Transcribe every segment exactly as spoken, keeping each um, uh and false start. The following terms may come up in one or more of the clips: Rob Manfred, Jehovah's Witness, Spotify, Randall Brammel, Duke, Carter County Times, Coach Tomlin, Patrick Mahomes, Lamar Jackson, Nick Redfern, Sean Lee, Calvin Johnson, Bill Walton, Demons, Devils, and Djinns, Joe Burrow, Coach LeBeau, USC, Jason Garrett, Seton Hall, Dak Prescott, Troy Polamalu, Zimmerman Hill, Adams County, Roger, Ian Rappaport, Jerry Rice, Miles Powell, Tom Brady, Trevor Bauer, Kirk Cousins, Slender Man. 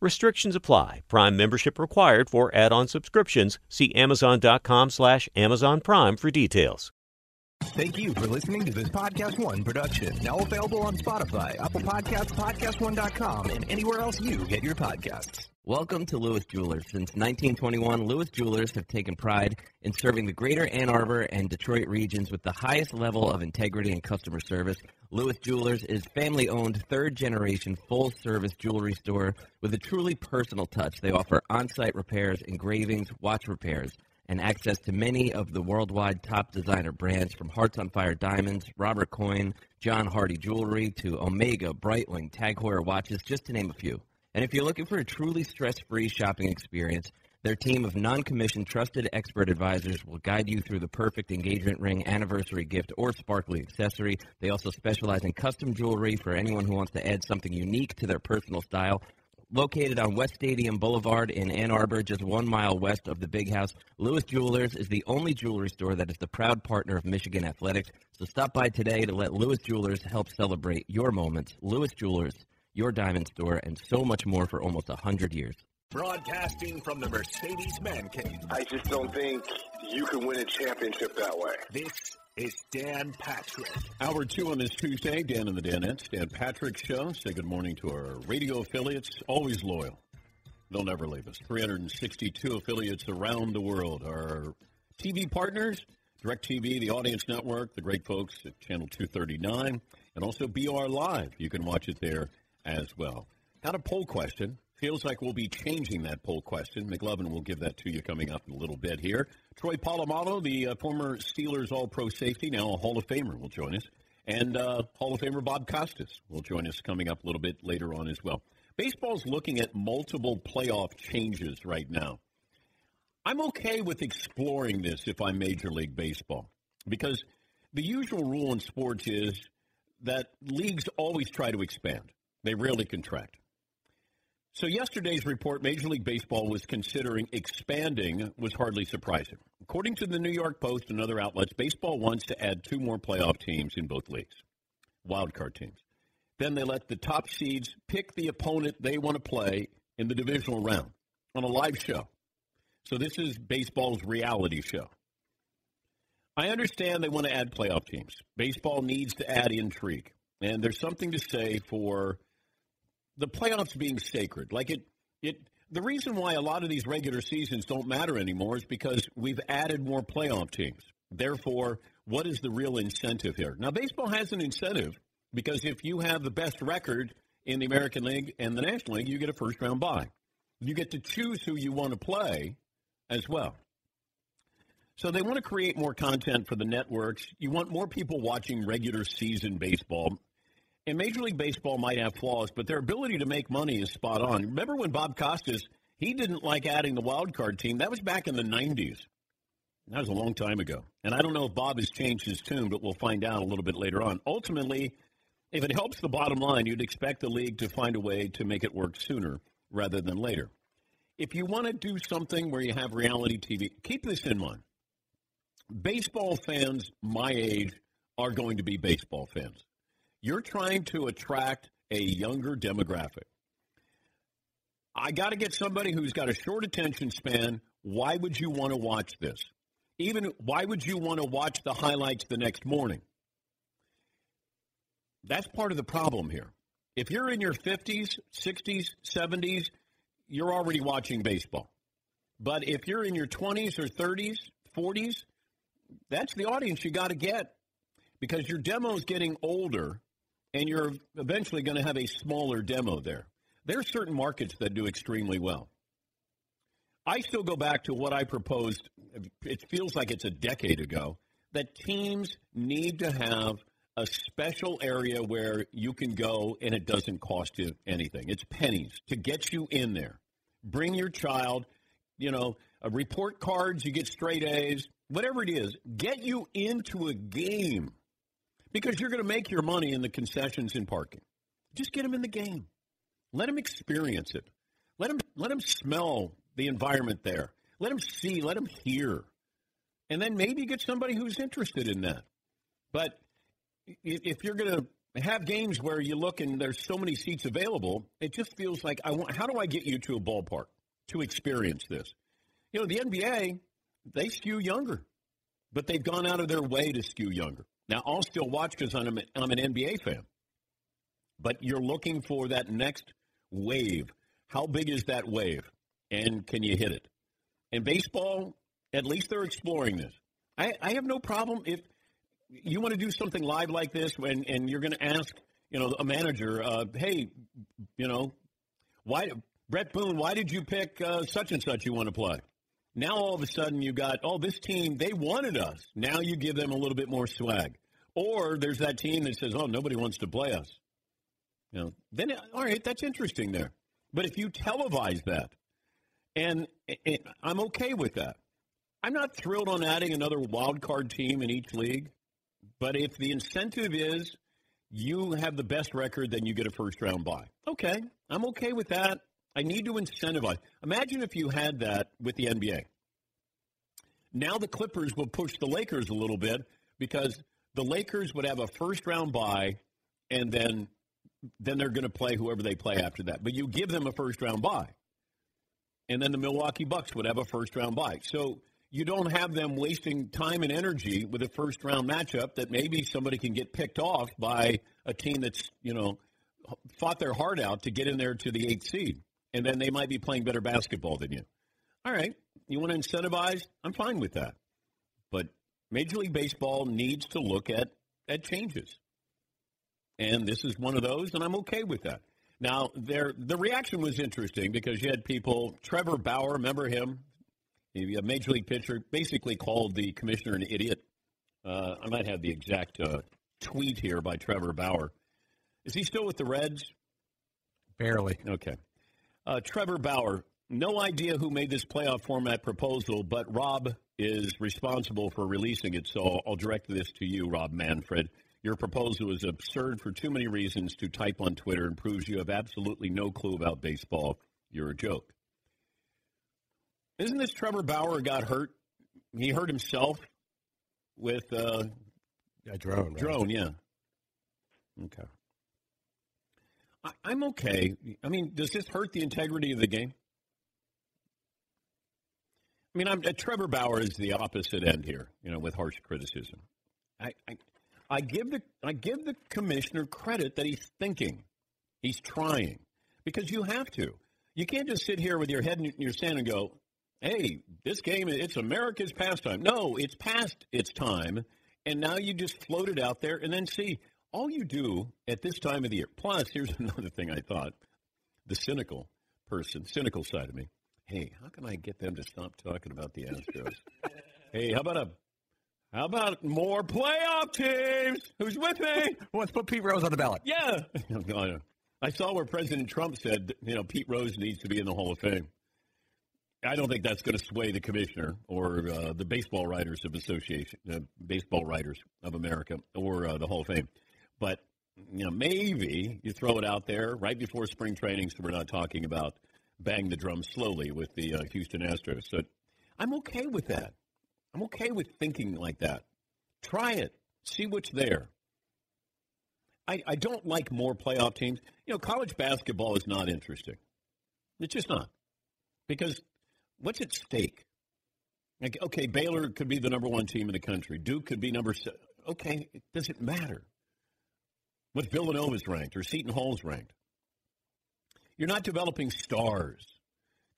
Restrictions apply. Prime membership required for add-on subscriptions. See amazon.com slash Amazon Prime for details. Thank you for listening to this Podcast One production. Now available on Spotify, Apple Podcasts, podcast one dot com, and anywhere else you get your podcasts. Welcome to Lewis Jewelers. Since nineteen twenty-one, Lewis Jewelers have taken pride in serving the greater Ann Arbor and Detroit regions with the highest level of integrity and customer service. Lewis Jewelers is family-owned, third-generation, full-service jewelry store with a truly personal touch. They offer on-site repairs, engravings, watch repairs, and access to many of the worldwide top designer brands from Hearts on Fire Diamonds, Robert Coin, John Hardy Jewelry, to Omega, Breitling, Tag Heuer Watches, just to name a few. And if you're looking for a truly stress-free shopping experience, their team of non-commissioned trusted expert advisors will guide you through the perfect engagement ring, anniversary gift, or sparkly accessory. They also specialize in custom jewelry for anyone who wants to add something unique to their personal style. Located on West Stadium Boulevard in Ann Arbor, just one mile west of the Big House, Lewis Jewelers is the only jewelry store that is the proud partner of Michigan Athletics. So stop by today to let Lewis Jewelers help celebrate your moments. Lewis Jewelers, your diamond store, and so much more for almost one hundred years. Broadcasting from the Mercedes Man Cave. I just don't think you can win a championship that way. This is Dan Patrick. Hour two on this Tuesday, Dan and the Danettes, Dan Patrick Show. Say good morning to our radio affiliates, always loyal. They'll never leave us. three hundred sixty-two affiliates around the world. Our T V partners, DirecTV, the Audience Network, the great folks at Channel two thirty-nine, and also B R Live. You can watch it there as well. Got a poll question. Feels like we'll be changing that poll question. McLovin will give that to you coming up in a little bit here. Troy Polamalu, the uh, former Steelers All-Pro safety, now a Hall of Famer, will join us. And uh, Hall of Famer Bob Costas will join us coming up a little bit later on as well. Baseball's looking at multiple playoff changes right now. I'm okay with exploring this if I'm Major League Baseball, because the usual rule in sports is that leagues always try to expand. They rarely contract. So yesterday's report, Major League Baseball was considering expanding, was hardly surprising. According to the New York Post and other outlets, baseball wants to add two more playoff teams in both leagues, wildcard teams. Then they let the top seeds pick the opponent they want to play in the divisional round on a live show. So this is baseball's reality show. I understand they want to add playoff teams. Baseball needs to add intrigue. And there's something to say for the playoffs being sacred. Like it, it. The reason why a lot of these regular seasons don't matter anymore is because we've added more playoff teams. Therefore, what is the real incentive here? Now, baseball has an incentive because if you have the best record in the American League and the National League, you get a first-round bye. You get to choose who you want to play as well. So they want to create more content for the networks. You want more people watching regular season baseball. And Major League Baseball might have flaws, but their ability to make money is spot on. Remember when Bob Costas, he didn't like adding the wild card team. That was back in the nineties. That was a long time ago. And I don't know if Bob has changed his tune, but we'll find out a little bit later on. Ultimately, if it helps the bottom line, you'd expect the league to find a way to make it work sooner rather than later. If you want to do something where you have reality T V, keep this in mind. Baseball fans my age are going to be baseball fans. You're trying to attract a younger demographic. I got to get somebody who's got a short attention span. Why would you want to watch this? Even why would you want to watch the highlights the next morning? That's part of the problem here. If you're in your fifties, sixties, seventies, you're already watching baseball. But if you're in your twenties or thirties, forties, that's the audience you got to get, because your demo's getting older and you're eventually going to have a smaller demo there. There are certain markets that do extremely well. I still go back to what I proposed. It feels like it's a decade ago, that teams need to have a special area where you can go and it doesn't cost you anything. It's pennies to get you in there. Bring your child, you know, a report cards, you get straight A's, whatever it is, get you into a game, because you're going to make your money in the concessions and parking. Just get them in the game. Let them experience it. Let them, let them smell the environment there. Let them see, let them hear. And then maybe get somebody who's interested in that. But if you're going to have games where you look and there's so many seats available, it just feels like, I want, how do I get you to a ballpark to experience this? You know, the N B A, they skew younger, but they've gone out of their way to skew younger. Now, I'll still watch because I'm, I'm an N B A fan. But you're looking for that next wave. How big is that wave? And can you hit it? In baseball, at least they're exploring this. I, I have no problem if you want to do something live like this when, and you're going to ask, you know, a manager, uh, hey, you know, why Brett Boone, why did you pick uh, such and such you want to play? Now all of a sudden you got, oh, this team, they wanted us. Now you give them a little bit more swag. Or there's that team that says, oh, nobody wants to play us. You know, then, all right, that's interesting there. But if you televise that, and it, I'm okay with that. I'm not thrilled on adding another wild card team in each league. But if the incentive is you have the best record, then you get a first-round bye. Okay, I'm okay with that. I need to incentivize. Imagine if you had that with the N B A. Now the Clippers will push the Lakers a little bit, because the Lakers would have a first-round bye, and then then they're going to play whoever they play after that. But you give them a first-round bye, and then the Milwaukee Bucks would have a first-round bye. So you don't have them wasting time and energy with a first-round matchup that maybe somebody can get picked off by a team that's, you know, fought their heart out to get in there to the eighth seed. And then they might be playing better basketball than you. All right, you want to incentivize? I'm fine with that. But Major League Baseball needs to look at, at changes. And this is one of those, and I'm okay with that. Now, there, the reaction was interesting, because you had people, Trevor Bauer, remember him? A Major League pitcher, basically called the commissioner an idiot. Uh, I might have the exact uh, tweet here by Trevor Bauer. Is he still with the Reds? Barely. Okay. Uh, Trevor Bauer, no idea who made this playoff format proposal, but Rob is responsible for releasing it, so I'll direct this to you, Rob Manfred. Your proposal is absurd for too many reasons to type on Twitter and proves you have absolutely no clue about baseball. You're a joke. Isn't this Trevor Bauer got hurt? He hurt himself with uh, a drone. Drone, right? Yeah. Okay. I'm okay. I mean, does this hurt the integrity of the game? I mean, I'm, uh, Trevor Bauer is the opposite end here, you know, with harsh criticism. I, I, I give the I give the commissioner credit that he's thinking, he's trying, because you have to. You can't just sit here with your head in your sand and go, "Hey, this game, it's America's pastime." No, it's past its time, and now you just float it out there and then see. All you do at this time of the year, plus, here's another thing I thought, the cynical person, cynical side of me, hey, how can I get them to stop talking about the Astros? Hey, how about a How about more playoff teams? Who's with me? Let's put Pete Rose on the ballot. Yeah. I saw where President Trump said, you know, Pete Rose needs to be in the Hall of Fame. I don't think that's going to sway the commissioner or uh, the baseball writers of association, uh, baseball writers of America, or uh, the Hall of Fame. But you know, maybe you throw it out there right before spring training, so we're not talking about bang the drum slowly with the uh, Houston Astros. So I'm okay with that. I'm okay with thinking like that. Try it. See what's there. I, I don't like more playoff teams. You know, college basketball is not interesting. It's just not. Because what's at stake? Like, okay, Baylor could be the number one team in the country. Duke could be number seven. Okay, it doesn't matter what Villanova's ranked or Seton Hall's ranked. You're not developing stars.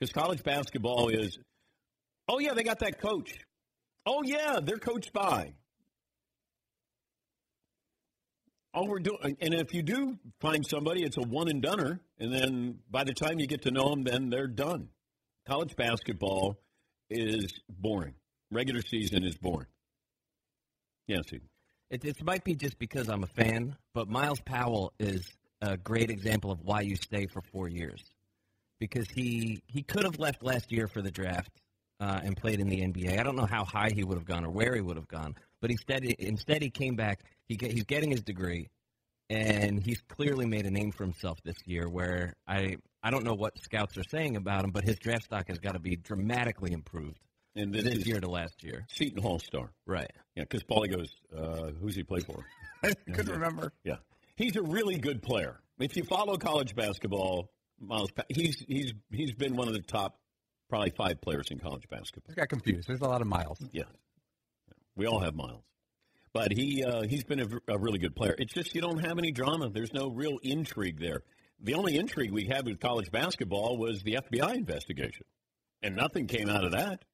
Because college basketball is, oh, yeah, they got that coach. Oh, yeah, they're coached by. All we're doing, and if you do find somebody, it's a one-and-doneer, and then by the time you get to know them, then they're done. College basketball is boring. Regular season is boring. Yeah, see. It, it might be just because I'm a fan, but Miles Powell is a great example of why you stay for four years. Because he, he could have left last year for the draft. Uh, and played in the N B A. I don't know how high he would have gone or where he would have gone, but instead, instead he came back. He get, he's getting his degree, and he's clearly made a name for himself this year where I, I don't know what scouts are saying about him, but his draft stock has got to be dramatically improved and this, this year to last year. Seton Hall star. Right. Yeah, because Paulie goes, uh, who's he play for? I couldn't yeah. remember. Yeah. He's a really good player. If you follow college basketball, Miles, he's he's he's been one of the top probably five players in college basketball. I got confused. There's a lot of Miles. Yeah. We all have Miles. But he, uh, he's been a, a really good player. It's just you don't have any drama. There's no real intrigue there. The only intrigue we had with college basketball was the F B I investigation, and nothing came out of that.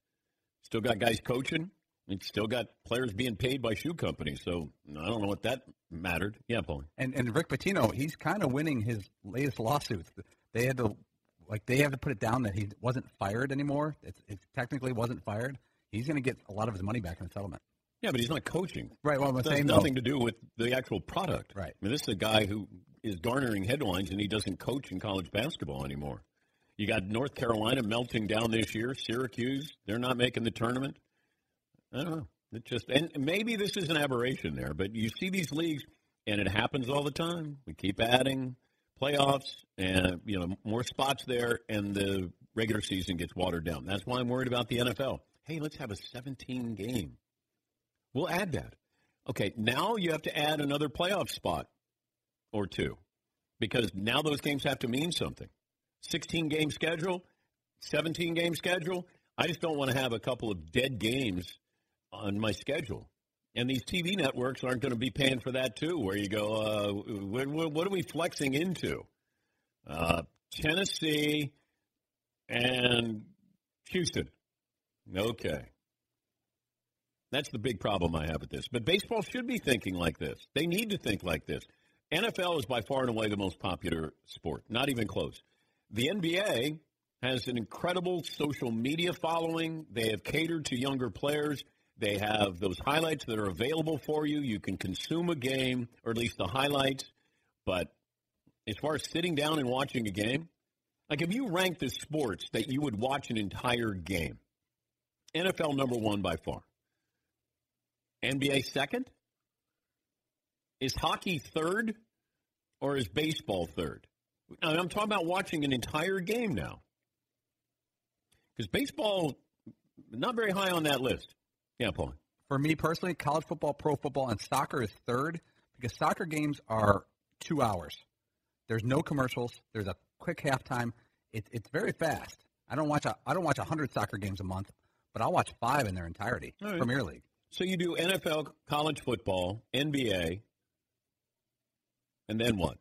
Still got guys coaching. It's still got players being paid by shoe companies, so I don't know what that mattered. Yeah, Paul. And, and Rick Pitino, he's kind of winning his latest lawsuits. They had to... Like, they have to put it down that he wasn't fired anymore. It, it technically wasn't fired. He's going to get a lot of his money back in the settlement. Yeah, but he's not coaching. Right, well, I'm it saying, nothing though. to do with the actual product. Right. I mean, this is a guy who is garnering headlines, and he doesn't coach in college basketball anymore. You got North Carolina melting down this year. Syracuse, they're not making the tournament. I don't know. It just, and maybe this is an aberration there, but you see these leagues, and it happens all the time. We keep adding playoffs and, you know, more spots there, and the regular season gets watered down. That's why I'm worried about the N F L. Hey, let's have a seventeen game. We'll add that. Okay, now you have to add another playoff spot or two because now those games have to mean something. sixteen game schedule, seventeen game schedule. I just don't want to have a couple of dead games on my schedule. And these T V networks aren't going to be paying for that, too, where you go, uh, what, what are we flexing into? Uh, Tennessee and Houston. Okay. That's the big problem I have with this. But baseball should be thinking like this. They need to think like this. N F L is by far and away the most popular sport, not even close. The N B A has an incredible social media following. They have catered to younger players. They have those highlights that are available for you. You can consume a game, or at least the highlights. But as far as sitting down and watching a game, like if you ranked the sports that you would watch an entire game, N F L number one by far. N B A second? Is hockey third? Or is baseball third? Now, I'm talking about watching an entire game now. Because baseball, not very high on that list. Yeah, Paul. For me personally, college football, pro football, and soccer is third because soccer games are two hours. There's no commercials. There's a quick halftime. It, it's very fast. I don't watch a, I don't watch one hundred soccer games a month, but I'll watch five in their entirety, right. Premier League. So you do N F L, college football, N B A, and then what?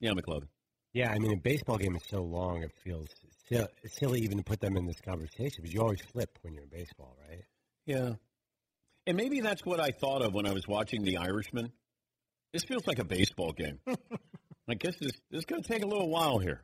Yeah, McLovin. Yeah, I mean, a baseball game is so long it feels silly even to put them in this conversation because you always flip when you're in baseball, right? Yeah. And maybe that's what I thought of when I was watching The Irishman. This feels like a baseball game. I guess this, this is going to take a little while here.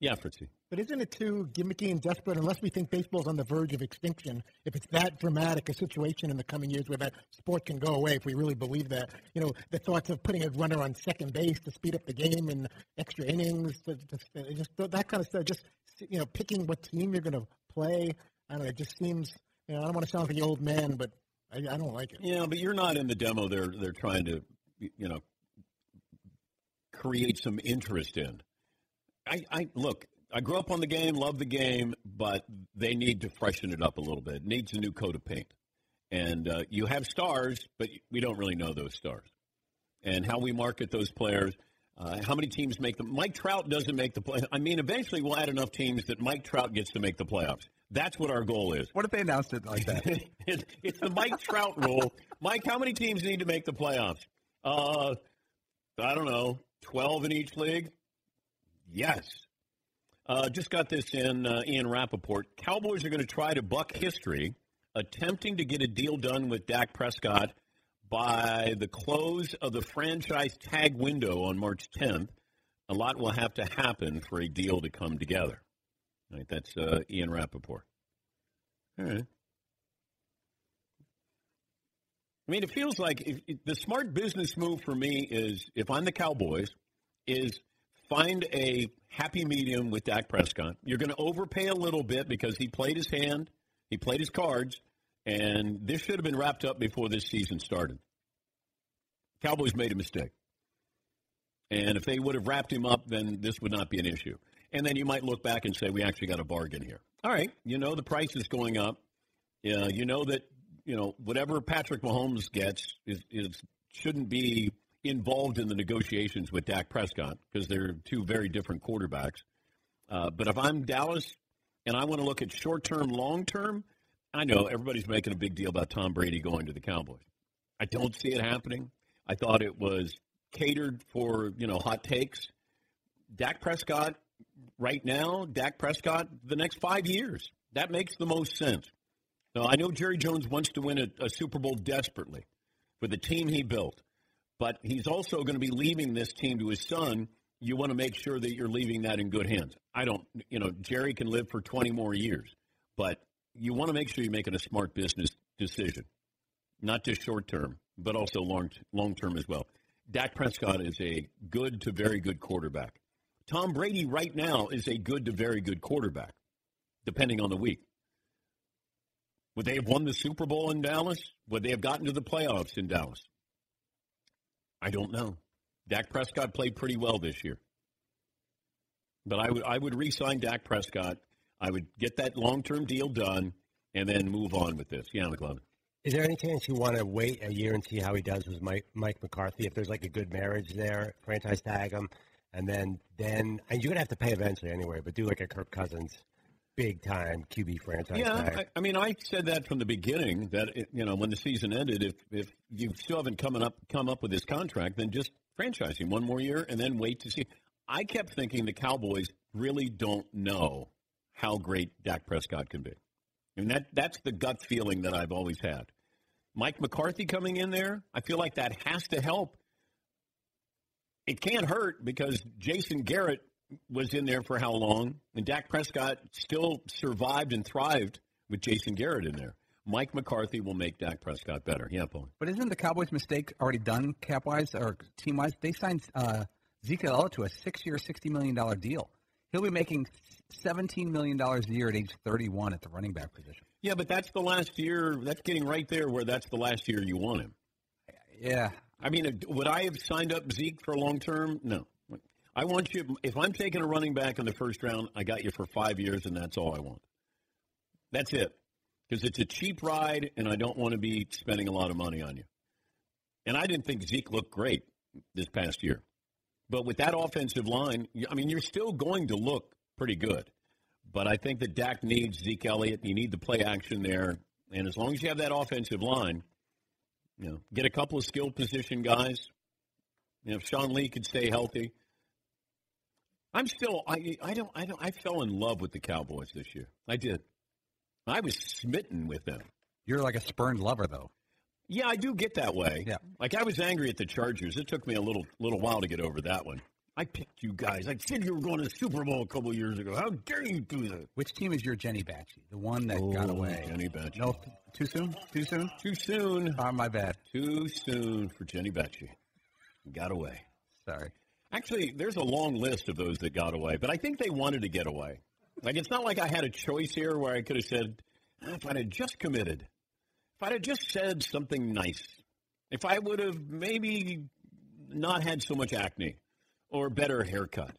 Yeah, pretty. But isn't it too gimmicky and desperate, unless we think baseball's on the verge of extinction, if it's that dramatic a situation in the coming years where that sport can go away, if we really believe that? You know, the thoughts of putting a runner on second base to speed up the game and extra innings, to, to, to, just that kind of stuff, just, you know, picking what team you're going to play. I don't know, it just seems, you know, I don't want to sound like the old man, but I, I don't like it. Yeah, but you're not in the demo they're, they're trying to, you know, create some interest in. I, I look, I grew up on the game, love the game, but they need to freshen it up a little bit. It needs a new coat of paint. And uh, you have stars, but we don't really know those stars. And how we market those players, uh, how many teams make them. Mike Trout doesn't make the play. I mean, eventually we'll add enough teams that Mike Trout gets to make the playoffs. That's what our goal is. What if they announced it like that? it's, it's the Mike Trout rule. Mike, how many teams need to make the playoffs? Uh, I don't know, twelve in each league? Yes. Uh, just got this in uh, Ian Rappaport. Cowboys are going to try to buck history, attempting to get a deal done with Dak Prescott by the close of the franchise tag window on March tenth. A lot will have to happen for a deal to come together. All right, that's uh, Ian Rappaport. All right. I mean, it feels like if, if the smart business move for me is, if I'm the Cowboys, is – find a happy medium with Dak Prescott. You're going to overpay a little bit because he played his hand, he played his cards, and this should have been wrapped up before this season started. Cowboys made a mistake. And if they would have wrapped him up, then this would not be an issue. And then you might look back and say, we actually got a bargain here. All right, you know the price is going up. Uh, you know that, you know, whatever Patrick Mahomes gets is, is shouldn't be – involved in the negotiations with Dak Prescott, because they're two very different quarterbacks. Uh, but if I'm Dallas and I want to look at short-term, long-term, I know everybody's making a big deal about Tom Brady going to the Cowboys. I don't see it happening. I thought it was catered for, you know, hot takes. Dak Prescott right now, Dak Prescott the next five years. That makes the most sense. Now, I know Jerry Jones wants to win a, a Super Bowl desperately for the team he built. But he's also going to be leaving this team to his son. You want to make sure that you're leaving that in good hands. I don't, you know, Jerry can live for twenty more years. But you want to make sure you're making a smart business decision, not just short-term, but also long, long-term as well. Dak Prescott is a good to very good quarterback. Tom Brady right now is a good to very good quarterback, depending on the week. Would they have won the Super Bowl in Dallas? Would they have gotten to the playoffs in Dallas? I don't know. Dak Prescott played pretty well this year. But I would I would re-sign Dak Prescott. I would get that long-term deal done and then move on with this. Yeah, McLovin. Is there any chance you want to wait a year and see how he does with Mike, Mike McCarthy? If there's like a good marriage there, franchise tag him, and then, then and you're going to have to pay eventually anyway, but do like a Kirk Cousins big-time Q B franchise yeah, tag. Yeah, I, I mean, I said that from the beginning, that, it, you know, when the season ended, if, if you still haven't come up come up with this contract, then just franchise him one more year and then wait to see. I kept thinking the Cowboys really don't know how great Dak Prescott can be. I mean, that, that's the gut feeling that I've always had. Mike McCarthy coming in there, I feel like that has to help. It can't hurt because Jason Garrett was in there for how long? And Dak Prescott still survived and thrived with Jason Garrett in there. Mike McCarthy will make Dak Prescott better. Yeah, Paul. But isn't the Cowboys' mistake already done cap-wise or team-wise? They signed uh, Zeke Elliott to a six-year, sixty million dollars deal. He'll be making seventeen million dollars a year at age thirty-one at the running back position. Yeah, but that's the last year. That's getting right there where that's the last year you want him. Yeah. I mean, would I have signed up Zeke for long-term? No. I want you, if I'm taking a running back in the first round, I got you for five years, and that's all I want. That's it. Because it's a cheap ride, and I don't want to be spending a lot of money on you. And I didn't think Zeke looked great this past year. But with that offensive line, I mean, you're still going to look pretty good. But I think that Dak needs Zeke Elliott. You need the play action there. And as long as you have that offensive line, you know, get a couple of skilled position guys. You know, if Sean Lee could stay healthy. I'm still I I don't I don't I fell in love with the Cowboys this year. I did. I was smitten with them. You're like a spurned lover though. Yeah, I do get that way. Yeah. Like I was angry at the Chargers. It took me a little little while to get over that one. I picked you guys. I said you were going to the Super Bowl a couple years ago. How dare you do that? Which team is your Jenny Batchy? The one that oh, got away. Jenny Batchy. No, too soon? Too soon? Too soon. Oh, my bad. Too soon for Jenny Batchy. Got away. Sorry. Actually, there's a long list of those that got away, but I think they wanted to get away. Like, it's not like I had a choice here where I could have said, oh, if I'd have just committed, if I'd have just said something nice, if I would have maybe not had so much acne or better haircut.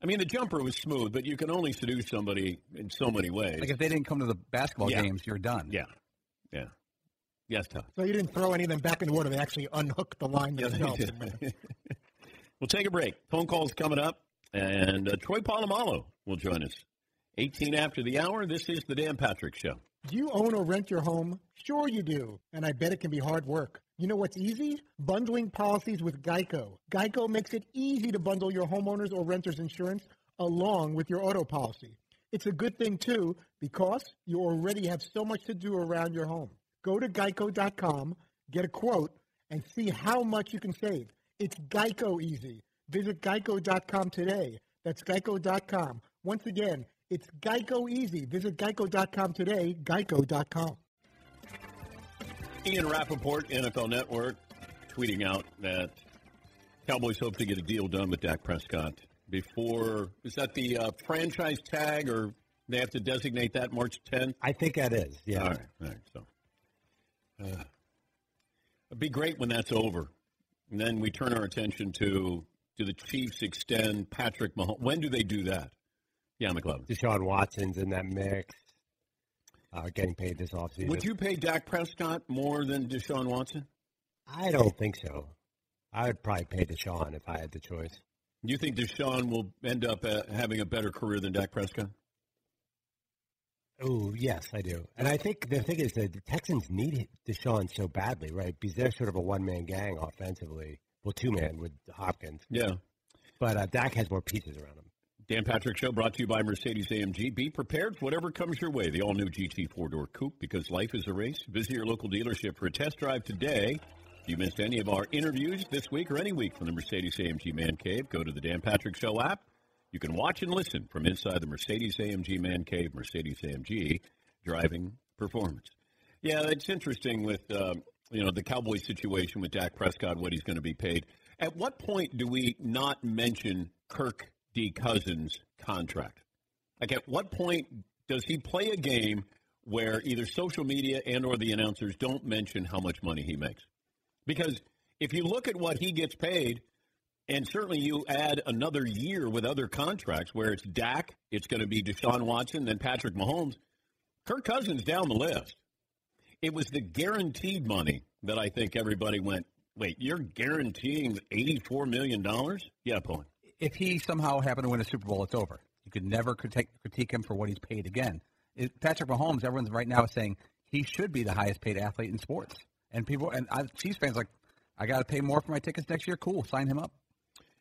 I mean, the jumper was smooth, but you can only seduce somebody in so many ways. Like, if they didn't come to the basketball yeah. games, you're done. Yeah. Yeah. Yes, Tom. So you didn't throw any of them back in the water. They actually unhooked the line themselves. We'll take a break. Phone call's coming up, and uh, Troy Polamalu will join us. eighteen after the hour, this is the Dan Patrick Show. Do you own or rent your home? Sure you do, and I bet it can be hard work. You know what's easy? Bundling policies with Geico. Geico makes it easy to bundle your homeowner's or renter's insurance along with your auto policy. It's a good thing, too, because you already have so much to do around your home. Go to geico dot com, get a quote, and see how much you can save. It's Geico easy. Visit geico dot com today. That's geico dot com. Once again, it's Geico easy. Visit geico dot com today, geico dot com. Ian Rappaport, N F L Network, tweeting out that Cowboys hope to get a deal done with Dak Prescott before, is that the uh, franchise tag, or they have to designate that March tenth? I think that is, yeah. All right, all right. So, uh, it'd be great when that's over. And then we turn our attention to, do the Chiefs extend Patrick Mahomes? When do they do that? Yeah, McLovin. Deshaun Watson's in that mix. Uh, getting paid this offseason. Would you pay Dak Prescott more than Deshaun Watson? I don't think so. I would probably pay Deshaun if I had the choice. You think Deshaun will end up uh, having a better career than Dak Prescott? Oh, yes, I do. And I think the thing is that the Texans need Deshaun so badly, right? Because they're sort of a one-man gang offensively. Well, two-man with Hopkins. Yeah. But uh, Dak has more pieces around him. Dan Patrick Show brought to you by Mercedes-A M G. Be prepared for whatever comes your way. The all-new G T four-door coupe, because life is a race. Visit your local dealership for a test drive today. If you missed any of our interviews this week or any week from the Mercedes-A M G Man Cave, go to the Dan Patrick Show app. You can watch and listen from inside the Mercedes-A M G Man Cave, Mercedes-A M G Driving Performance. Yeah, it's interesting with uh, you know, the Cowboys situation with Dak Prescott, what he's going to be paid. At what point do we not mention Kirk D. Cousins' contract? Like, at what point does he play a game where either social media and or the announcers don't mention how much money he makes? Because if you look at what he gets paid, and certainly you add another year with other contracts where it's Dak, it's going to be Deshaun Watson, then Patrick Mahomes, Kirk Cousins down the list. It was the guaranteed money that I think everybody went, wait, you're guaranteeing eighty-four million dollars? Yeah, Paul. If he somehow happened to win a Super Bowl, it's over. You could never critique, critique him for what he's paid again. It, Patrick Mahomes, everyone's right now saying he should be the highest-paid athlete in sports. And people and I, Chiefs fans are like, I got to pay more for my tickets next year. Cool, sign him up.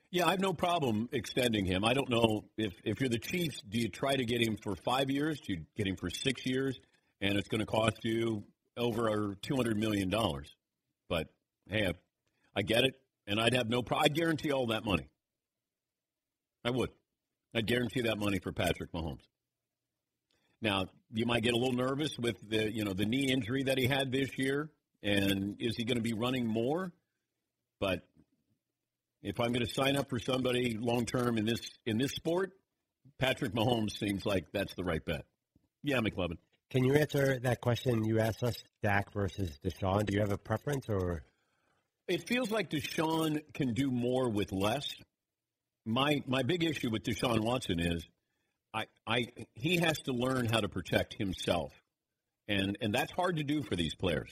Yeah, I have no problem extending him. I don't know if, if you're the Chiefs, do you try to get him for five years? Do you get him for six years? And it's going to cost you over two hundred million dollars. But, hey, I, I get it, and I'd have no problem. I guarantee all that money. I would. I'd guarantee that money for Patrick Mahomes. Now, you might get a little nervous with the, you know, the knee injury that he had this year, and is he going to be running more? But if I'm going to sign up for somebody long-term in this in this sport, Patrick Mahomes seems like that's the right bet. Yeah, McLovin. Can you answer that question you asked us, Dak versus Deshaun? Do you have a preference? Or it feels like Deshaun can do more with less. My my big issue with Deshaun Watson is I I he has to learn how to protect himself, and and that's hard to do for these players.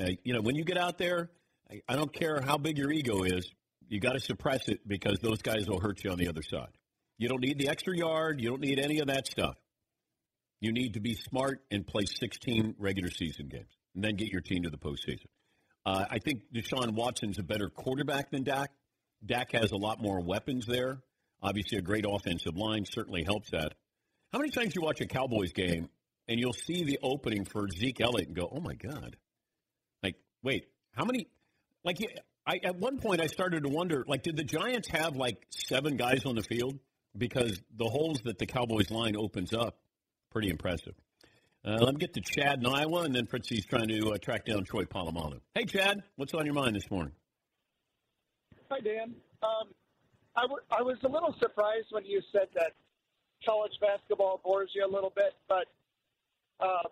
Uh, you know, when you get out there, I, I don't care how big your ego is, you got to suppress it because those guys will hurt you on the other side. You don't need the extra yard. You don't need any of that stuff. You need to be smart and play sixteen regular season games and then get your team to the postseason. Uh, I think Deshaun Watson's a better quarterback than Dak. Dak has a lot more weapons there. Obviously, a great offensive line certainly helps that. How many times do you watch a Cowboys game and you'll see the opening for Zeke Elliott and go, oh, my God. Like, wait, how many? Like, I, at one point, I started to wonder, like, did the Giants have, like, seven guys on the field? Because the holes that the Cowboys line opens up, pretty impressive. Uh, let me get to Chad in Iowa, and then Fritzy's trying to uh, track down Troy Polamalu. Hey, Chad, what's on your mind this morning? Hi, Dan. Um, I, w- I was a little surprised when you said that college basketball bores you a little bit, but uh,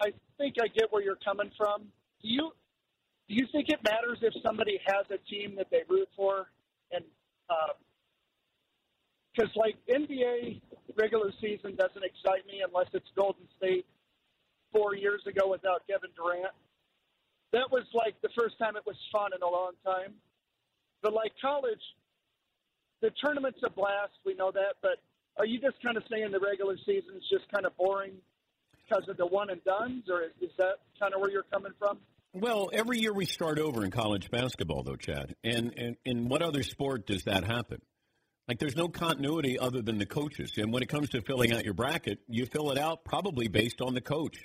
I think I get where you're coming from. Do you do you think it matters if somebody has a team that they root for? And because, uh, like, N B A regular season doesn't excite me unless it's Golden State four years ago without Kevin Durant. That was, like, the first time it was fun in a long time. But, like, college, the tournament's a blast, we know that, but are you just kind of saying the regular season's just kind of boring because of the one-and-dones, or is, is that kind of where you're coming from? Well, every year we start over in college basketball, though, Chad. And in and, and what other sport does that happen? Like, there's no continuity other than the coaches. And when it comes to filling out your bracket, you fill it out probably based on the coach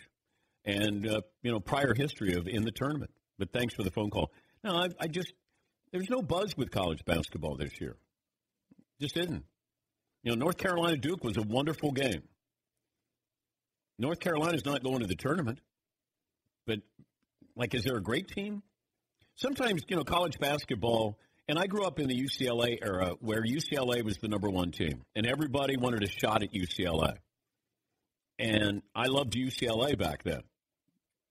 and, uh, you know, prior history of in the tournament. But thanks for the phone call. No, I, I just – there's no buzz with college basketball this year. Just isn't. You know, North Carolina Duke was a wonderful game. North Carolina's not going to the tournament. But, like, is there a great team? Sometimes, you know, college basketball, and I grew up in the U C L A era where U C L A was the number one team, and everybody wanted a shot at U C L A. And I loved U C L A back then.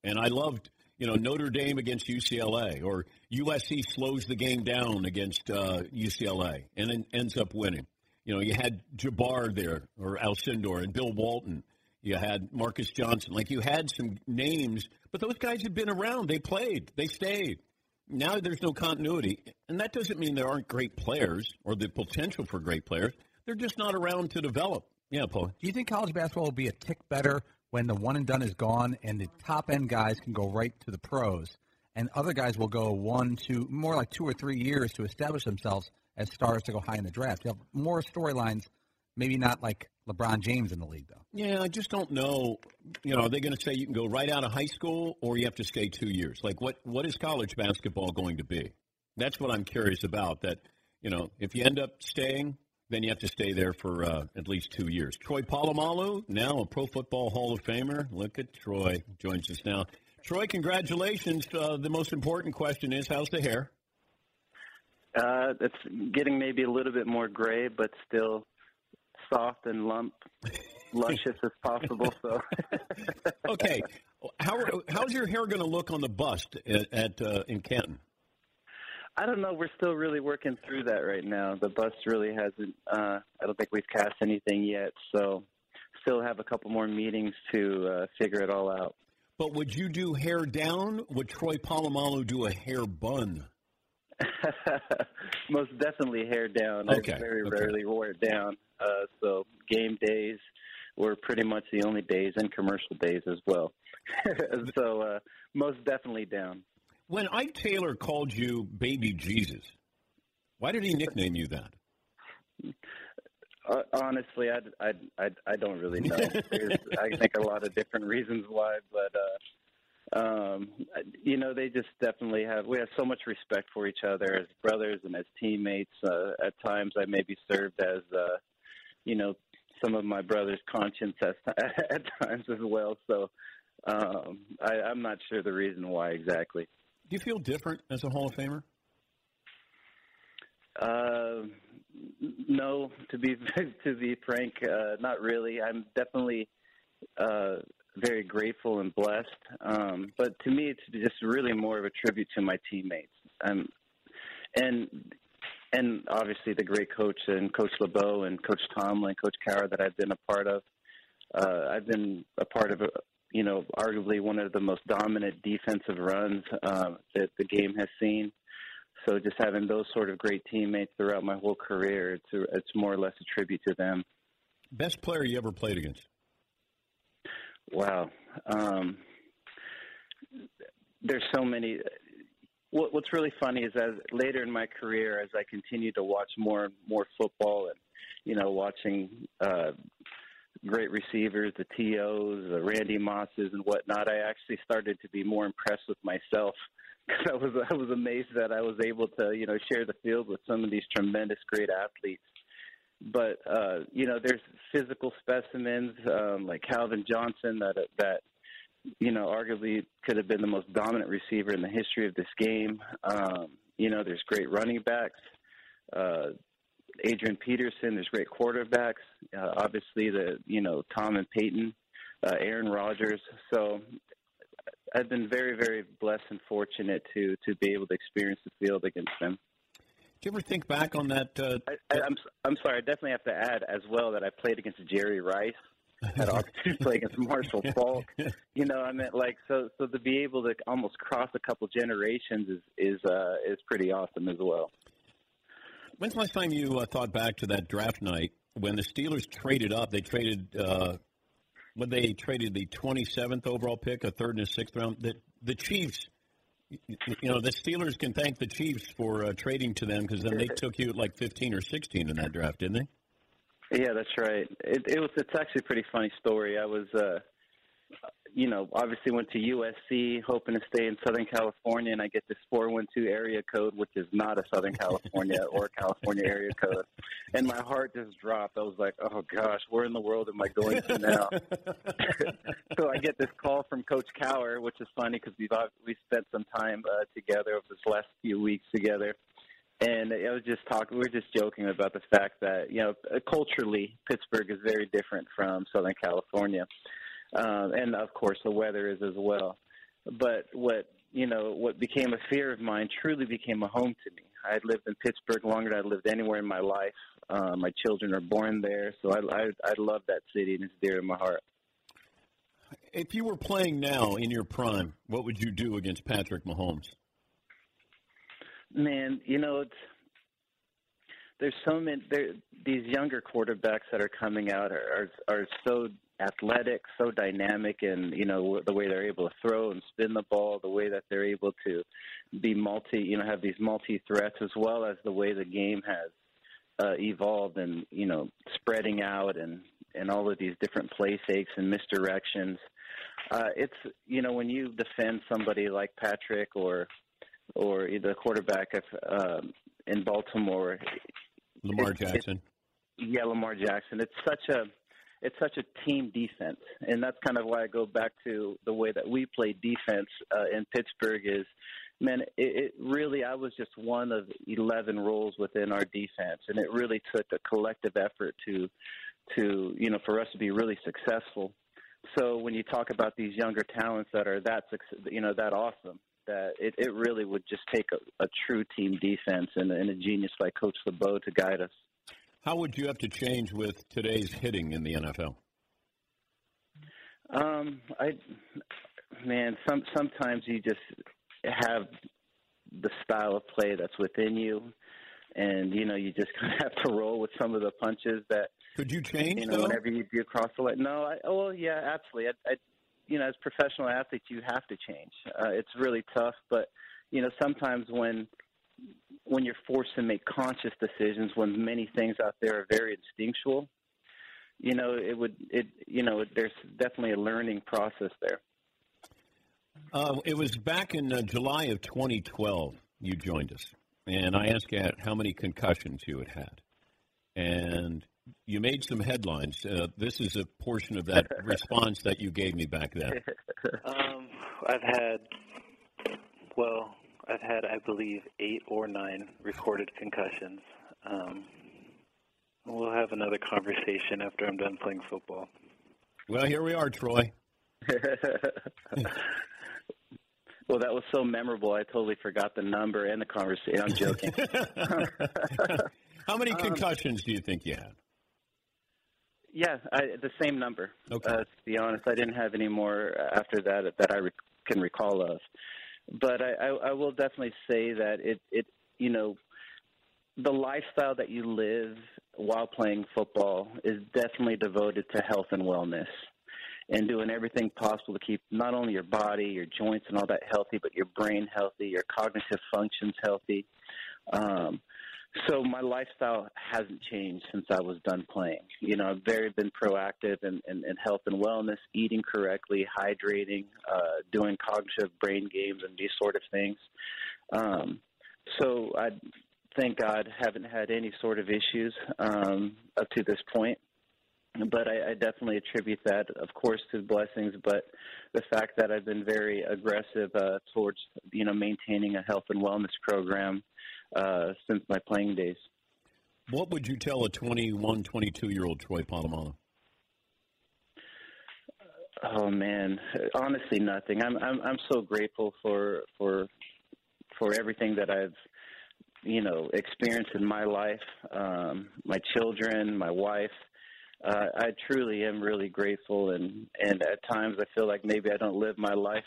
And I loved, you know, Notre Dame against U C L A, or U S C slows the game down against uh, U C L A and then ends up winning. You know, you had Jabbar there, or Alcindor, and Bill Walton. You had Marcus Johnson. Like, you had some names, but those guys had been around. They played. They stayed. Now there's no continuity. And that doesn't mean there aren't great players or the potential for great players. They're just not around to develop. Yeah, Paul. Do you think college basketball will be a tick better when the one and done is gone and the top-end guys can go right to the pros and other guys will go one, two, more like two or three years to establish themselves as stars to go high in the draft? You'll have more storylines, maybe not like LeBron James in the league, though. Yeah, I just don't know. You know, are they going to say you can go right out of high school or you have to stay two years? Like, what, what is college basketball going to be? That's what I'm curious about, that, you know, if you end up staying, then you have to stay there for uh, at least two years. Troy Polamalu, now a Pro Football Hall of Famer. Look at Troy, joins us now. Troy, congratulations. Uh, the most important question is, how's the hair? Uh, it's getting maybe a little bit more gray, but still soft and lump, luscious as possible. So, okay, how how's your hair going to look on the bust at, at uh, in Canton? I don't know. We're still really working through that right now. The bust really hasn't. Uh, I don't think we've cast anything yet. So, still have a couple more meetings to uh, figure it all out. But would you do hair down? Would Troy Polamalu do a hair bun? Most definitely hair down. Okay. I very okay. rarely wore it down. Uh, so game days were pretty much the only days, and commercial days as well. so uh, most definitely down. When Ike Taylor called you Baby Jesus, why did he nickname you that? Uh, honestly, I, I, I, I don't really know. There's, I think, a lot of different reasons why, but uh, – Um, you know, they just definitely have, we have so much respect for each other as brothers and as teammates. Uh, at times I maybe served as, uh, you know, some of my brother's conscience at, at times as well. So um, I, I'm not sure the reason why exactly. Do you feel different as a Hall of Famer? Uh, no, to be, to be frank, uh, not really. I'm definitely, uh, very grateful and blessed. Um, but to me, it's just really more of a tribute to my teammates. Um, and, and obviously the great coach and Coach LeBeau and Coach Tomlin, Coach Cowher that I've been a part of. Uh, I've been a part of, a, you know, arguably one of the most dominant defensive runs uh, that the game has seen. So just having those sort of great teammates throughout my whole career, it's, a, it's more or less a tribute to them. Best player you ever played against? Wow. Um, there's so many. What, what's really funny is as later in my career, as I continue to watch more and more football and, you know, watching uh, great receivers, the T Os, the Randy Mosses and whatnot, I actually started to be more impressed with myself I was I was amazed that I was able to, you know, share the field with some of these tremendous, great athletes. But uh, you know, there's physical specimens um, like Calvin Johnson that that you know arguably could have been the most dominant receiver in the history of this game. Um, you know, there's great running backs, uh, Adrian Peterson. There's great quarterbacks. Uh, obviously, the you know Tom and Peyton, uh, Aaron Rodgers. So I've been very, very blessed and fortunate to to be able to experience the field against them. Do you ever think back on that? Uh, I, I, I'm I'm sorry. I definitely have to add as well that I played against Jerry Rice. I had an opportunity to play against Marshall Falk. You know, I mean, like so. So to be able to almost cross a couple generations is is uh, is pretty awesome as well. When's the last time you uh, thought back to that draft night when the Steelers traded up? They traded uh, when they traded the twenty-seventh overall pick, a third and a sixth round. The the Chiefs. You know, the Steelers can thank the Chiefs for uh, trading to them because then they took you at like fifteen or sixteen in that draft, didn't they? Yeah, that's right. It, it was it's actually a pretty funny story. I was, uh, you know, obviously went to U S C hoping to stay in Southern California, and I get this four one two area code, which is not a Southern California or California area code. And my heart just dropped. I was like, oh, gosh, where in the world am I going to now? So I get this call from Coach Cower, which is funny because we've we spent some time uh, together over this last few weeks together. And I was just talking, we were just joking about the fact that, you know, culturally, Pittsburgh is very different from Southern California. Uh, and, of course, the weather is as well. But what, you know, what became a fear of mine truly became a home to me. I had lived in Pittsburgh longer than I'd lived anywhere in my life. Uh, my children are born there, so I, I, I love that city, and it's dear to my heart. If you were playing now in your prime, what would you do against Patrick Mahomes? Man, you know, it's, there's so many there, – these younger quarterbacks that are coming out are are, are so – athletic, so dynamic, and you know the way they're able to throw and spin the ball, the way that they're able to be multi, you know, have these multi threats, as well as the way the game has uh, evolved and you know spreading out and and all of these different play fakes and misdirections. Uh, it's you know when you defend somebody like Patrick or or the quarterback of, um, in Baltimore, Lamar it's, Jackson. It's, yeah, Lamar Jackson. It's such a It's such a team defense, and that's kind of why I go back to the way that we play defense uh, in Pittsburgh is, man, it, it really I was just one of eleven roles within our defense, and it really took a collective effort to, to you know, for us to be really successful. So when you talk about these younger talents that are that, you know, that awesome, that it, it really would just take a, a true team defense and, and a genius like Coach LeBeau to guide us. How would you have to change with today's hitting in the N F L? Um, I, man, some, sometimes you just have the style of play that's within you, and you know you just kind of have to roll with some of the punches that. Could you change? You know, though? Whenever you do cross the line. No, I, oh yeah, absolutely. I, I, you know, as professional athletes, you have to change. Uh, it's really tough, but you know sometimes when. when you're forced to make conscious decisions, when many things out there are very instinctual, you know, it would, it, you know, there's definitely a learning process there. Uh, it was back in uh, July of twenty twelve, you joined us, and I asked you how many concussions you had had, and you made some headlines. Uh, this is a portion of that response that you gave me back then. Um, I've had, well, I've had, I believe, eight or nine recorded concussions. Um, we'll have another conversation after I'm done playing football. Well, here we are, Troy. Well, that was so memorable, I totally forgot the number and the conversation. I'm joking. How many concussions um, do you think you had? Yeah, I, the same number. Okay. Uh, to be honest, I didn't have any more after that that I re- can recall of. But I, I, I will definitely say that it, it, you know, the lifestyle that you live while playing football is definitely devoted to health and wellness and doing everything possible to keep not only your body, your joints and all that healthy, but your brain healthy, your cognitive functions healthy. Um, So my lifestyle hasn't changed since I was done playing. You know, I've very been proactive in, in, in health and wellness, eating correctly, hydrating, uh, doing cognitive brain games and these sort of things. Um, so I thank God haven't had any sort of issues um, up to this point. But I, I definitely attribute that, of course, to blessings, but the fact that I've been very aggressive uh, towards, you know, maintaining a health and wellness program uh, since my playing days. What would you tell a twenty-one, twenty-two-year-old Troy Polamalu? Oh, man, honestly, nothing. I'm I'm I'm so grateful for for for everything that I've, you know, experienced in my life, um, my children, my wife. Uh, I truly am really grateful, and, and at times I feel like maybe I don't live my life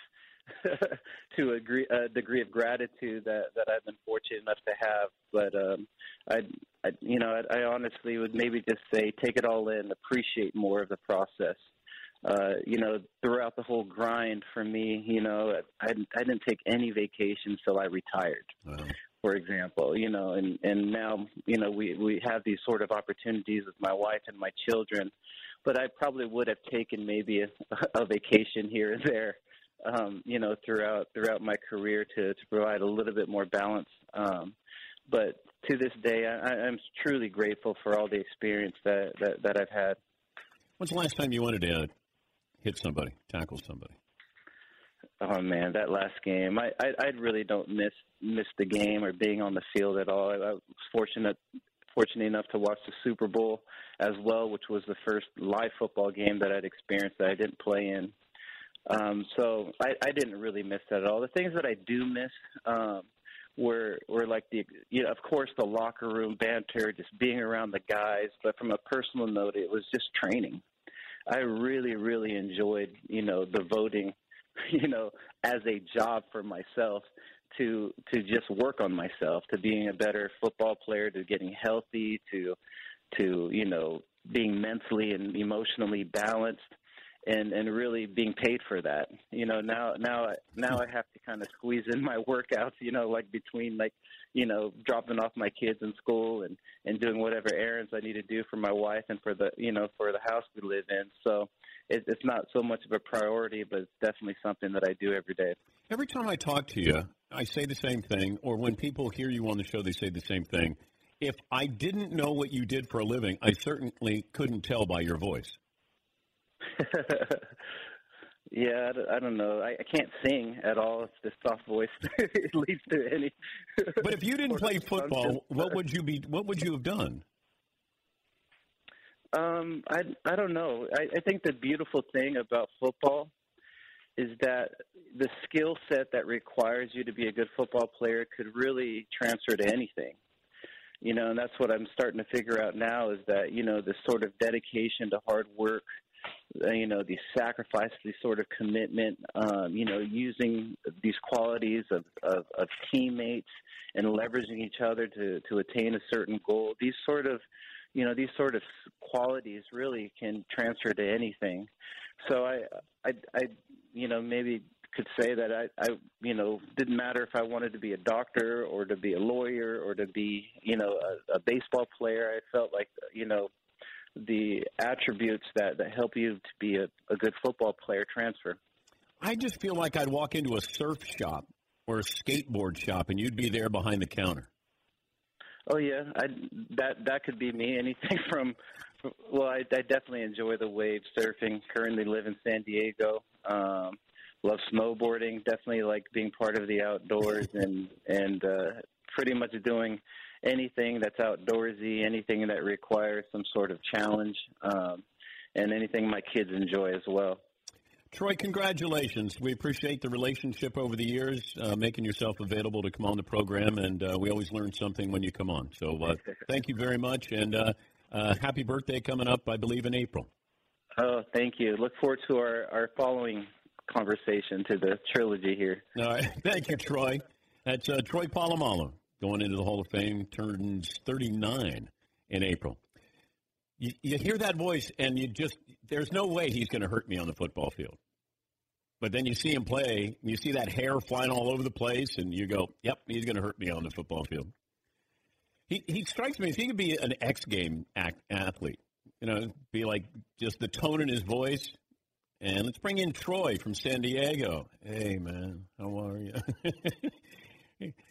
to a, gre- a degree of gratitude that, that I've been fortunate enough to have. But um, I, I, you know, I, I honestly would maybe just say take it all in, appreciate more of the process. Uh, you know, throughout the whole grind for me, you know, I, I didn't take any vacations till I retired. Wow. For example, you know, and, and now, you know, we, we have these sort of opportunities with my wife and my children, but I probably would have taken maybe a, a vacation here and there, um, you know, throughout throughout my career to, to provide a little bit more balance. Um, but to this day, I, I'm truly grateful for all the experience that, that, that I've had. When's the last time you wanted to hit somebody, tackle somebody? Oh, man, that last game. I, I, I really don't miss miss the game or being on the field at all. I, I was fortunate fortunate enough to watch the Super Bowl as well, which was the first live football game that I'd experienced that I didn't play in. Um, so I, I didn't really miss that at all. The things that I do miss um, were, were like, the you know, of course, the locker room banter, just being around the guys. But from a personal note, it was just training. I really, really enjoyed, you know, the voting. You know, as a job for myself to to just work on myself, to being a better football player, to getting healthy, to to you know being mentally and emotionally balanced, and, and really being paid for that. You know, now now now I have to kind of squeeze in my workouts. You know, like between like you know dropping off my kids in school and, and doing whatever errands I need to do for my wife and for the you know for the house we live in. So. It's not so much of a priority, but it's definitely something that I do every day. Every time I talk to you, I say the same thing, or when people hear you on the show, they say the same thing. If I didn't know what you did for a living, I certainly couldn't tell by your voice. Yeah, I don't know. I can't sing at all. It's the soft voice leads to any. But if you didn't play football, what would you be? What would you have done? Um, I, I don't know. I, I think the beautiful thing about football is that the skill set that requires you to be a good football player could really transfer to anything. You know, and that's what I'm starting to figure out now is that, you know, this sort of dedication to hard work, you know, these sacrifices, these sort of commitment, um, you know, using these qualities of, of, of teammates and leveraging each other to, to attain a certain goal, these sort of You know, these sort of qualities really can transfer to anything. So I, I, I you know, maybe could say that I, I, you know, didn't matter if I wanted to be a doctor or to be a lawyer or to be, you know, a, a baseball player. I felt like, you know, the attributes that, that help you to be a, a good football player transfer. I just feel like I'd walk into a surf shop or a skateboard shop and you'd be there behind the counter. Oh, yeah, I, that that could be me. Anything from, well, I, I definitely enjoy the wave surfing. Currently live in San Diego. Um, love snowboarding. Definitely like being part of the outdoors and and uh, pretty much doing anything that's outdoorsy, anything that requires some sort of challenge, um, and anything my kids enjoy as well. Troy, congratulations. We appreciate the relationship over the years, uh, making yourself available to come on the program, and uh, we always learn something when you come on. So uh, thank you very much, and uh, uh, happy birthday coming up, I believe, in April. Oh, thank you. Look forward to our, our following conversation to the trilogy here. All right. Thank you, Troy. That's uh, Troy Polamalu going into the Hall of Fame, turns thirty-nine in April. You, you hear that voice, and you just – there's no way he's going to hurt me on the football field. But then you see him play, and you see that hair flying all over the place, and you go, yep, he's going to hurt me on the football field. He he strikes me as he could be an X game act, athlete. You know, be like just the tone in his voice. And let's bring in Troy from San Diego. Hey, man, how are you?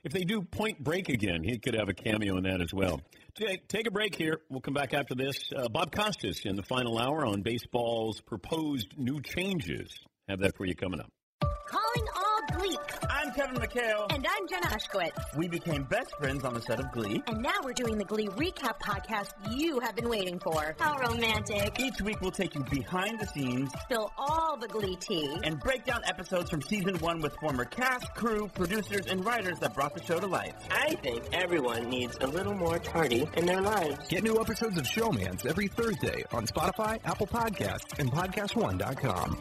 If they do Point Break again, he could have a cameo in that as well. Take, take a break here. We'll come back after this. Uh, Bob Costas in the final hour on baseball's proposed new changes. Have that for you coming up. Calling all Gleeks. I'm Kevin McHale. And I'm Jenna Ushkowitz. We became best friends on the set of Glee. And now we're doing the Glee recap podcast you have been waiting for. How romantic. Each week we'll take you behind the scenes. Spill all the Glee tea. And break down episodes from season one with former cast, crew, producers, and writers that brought the show to life. I think everyone needs a little more Tardy in their lives. Get new episodes of Showmans every Thursday on Spotify, Apple Podcasts, and podcast one dot com.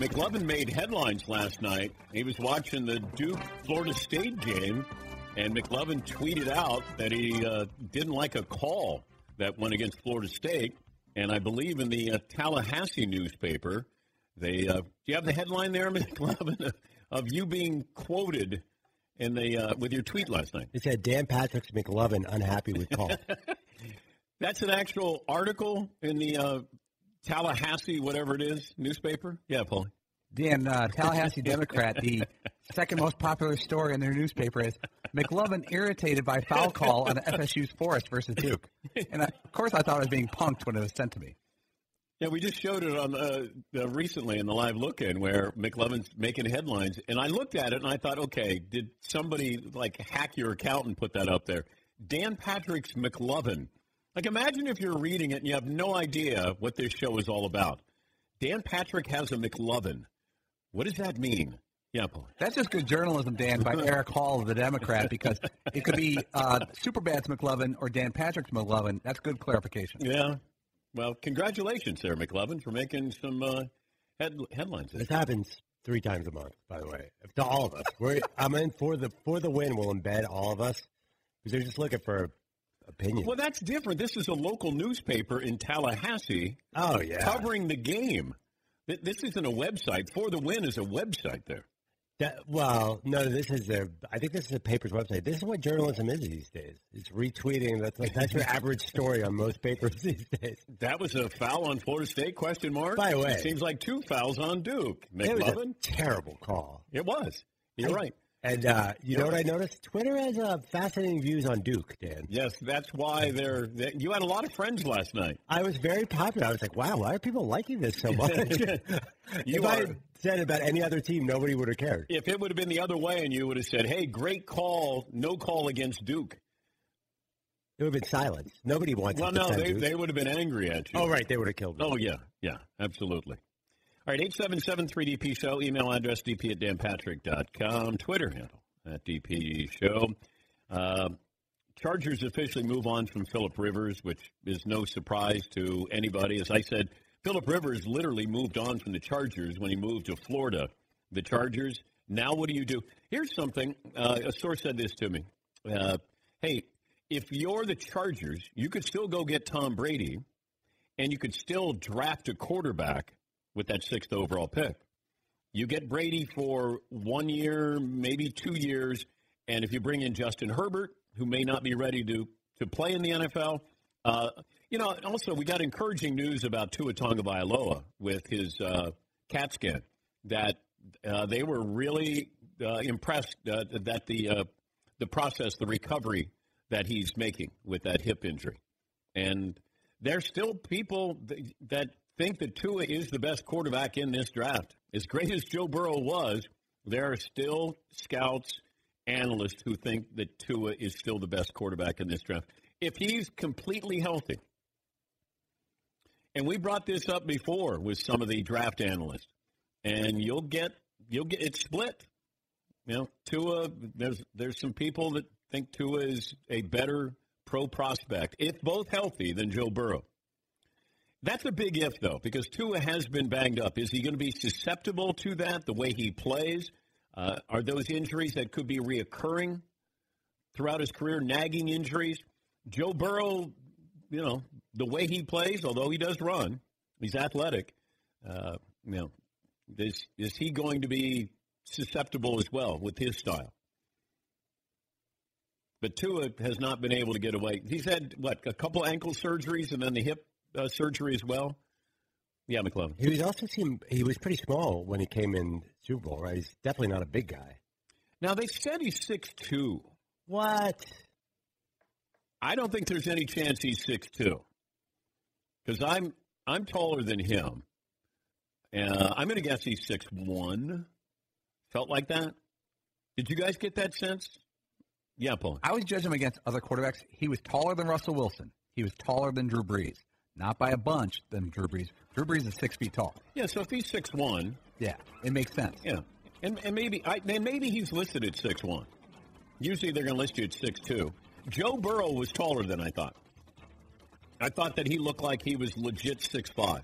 McLovin made headlines last night. He was watching the Duke-Florida State game, and McLovin tweeted out that he uh, didn't like a call that went against Florida State, and I believe in the uh, Tallahassee newspaper, they uh, do you have the headline there, McLovin, of you being quoted in the uh, with your tweet last night? It said, Dan Patrick's McLovin unhappy with call. That's an actual article in the uh, Tallahassee, whatever it is, newspaper? Yeah, Paul. Dan, uh, Tallahassee Democrat, the second most popular story in their newspaper is McLovin irritated by foul call on F S U's Forest versus Duke. And, I, of course, I thought I was being punked when it was sent to me. Yeah, we just showed it on the, uh, recently in the live look-in where McLovin's making headlines. And I looked at it, and I thought, okay, did somebody, like, hack your account and put that up there? Dan Patrick's McLovin. Like, imagine if you're reading it and you have no idea what this show is all about. Dan Patrick has a McLovin. What does that mean? Yeah, Paul. That's just good journalism, Dan, by Eric Hall of the Democrat, because it could be uh, Superbad's McLovin or Dan Patrick's McLovin. That's good clarification. Yeah. Well, congratulations, Sarah McLovin, for making some uh, head- headlines. This happens three times a month, by the way, to all of us. We're, I'm in for the, for the win. We'll embed all of us because they're just looking for opinion. Well, that's different. This is a local newspaper in Tallahassee. Oh, yeah. Covering the game. This isn't a website. For the Win is a website there. That, well, no, this is their, I think this is a paper's website. This is what journalism is these days. It's retweeting. That's like, that's your average story on most papers these days. That was a foul on Florida State, question mark. By the way. It seems like two fouls on Duke. McLovin. It was a terrible call. It was. You're I, right. And uh, you know what I noticed? Twitter has uh, fascinating views on Duke, Dan. Yes, that's why they're, they're. You had a lot of friends last night. I was very popular. I was like, wow, why are people liking this so much? you if are, I had said about any other team, nobody would have cared. If it would have been the other way and you would have said, hey, great call, no call against Duke. It would have been silence. Nobody wants well, to Well, no, they, they would have been angry at you. Oh, right, they would have killed me. Oh, yeah, yeah, absolutely. All right, eight seven seven three D P Show. Email address d p at dan patrick dot com. Twitter handle at D P Show. Uh, Chargers officially move on from Phillip Rivers, which is no surprise to anybody. As I said, Phillip Rivers literally moved on from the Chargers when he moved to Florida. The Chargers, now what do you do? Here's something. Uh, a source said this to me. Uh, hey, if you're the Chargers, you could still go get Tom Brady, and you could still draft a quarterback with that sixth overall pick. You get Brady for one year, maybe two years, and if you bring in Justin Herbert, who may not be ready to, to play in the N F L, uh, you know, also we got encouraging news about Tua Tagovailoa with his uh, CAT scan, that uh, they were really uh, impressed uh, that the uh, the process, the recovery that he's making with that hip injury. And there's still people th- that – think that Tua is the best quarterback in this draft. As great as Joe Burrow was, there are still scouts, analysts who think that Tua is still the best quarterback in this draft. If he's completely healthy, and we brought this up before with some of the draft analysts, and you'll get you'll get it's split. You know, Tua, there's there's some people that think Tua is a better pro prospect. If both healthy, then Joe Burrow. That's a big if, though, because Tua has been banged up. Is he going to be susceptible to that, the way he plays? Uh, are those injuries that could be reoccurring throughout his career, nagging injuries? Joe Burrow, you know, the way he plays, although he does run, he's athletic. Uh, you know, is, is he going to be susceptible as well with his style? But Tua has not been able to get away. He's had, what, a couple ankle surgeries and then the hip uh, surgery as well? Yeah, McLovin. He was also seemed, he was pretty small when he came in Super Bowl, right? He's definitely not a big guy. Now, they said he's six two. What? I don't think there's any chance he's six two. Because I'm I'm taller than him. Uh, I'm going to guess he's six one. Felt like that? Did you guys get that sense? Yeah, Paul. I was judging him against other quarterbacks. He was taller than Russell Wilson. He was taller than Drew Brees. Not by a bunch than Drew Brees. Drew Brees is six feet tall. Yeah, so if he's six one. Yeah, it makes sense. Yeah. And and maybe I, and maybe he's listed at six one. Usually they're going to list you at six two. Joe Burrow was taller than I thought. I thought that he looked like he was legit six five.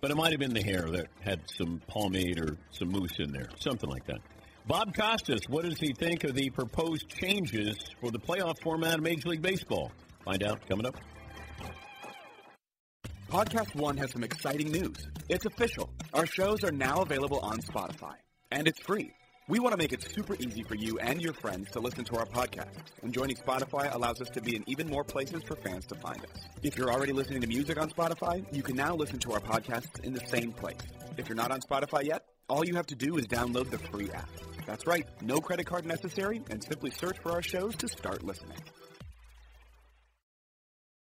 But it might have been the hair that had some pomade or some mousse in there, something like that. Bob Costas, what does he think of the proposed changes for the playoff format of Major League Baseball? Find out coming up. Podcast One has some exciting news. It's official. Our shows are now available on Spotify, and it's free. We want to make it super easy for you and your friends to listen to our podcast. And joining Spotify allows us to be in even more places for fans to find us. If you're already listening to music on Spotify, you can now listen to our podcasts in the same place. If you're not on Spotify yet, all you have to do is download the free app. That's right, no credit card necessary, and simply search for our shows to start listening.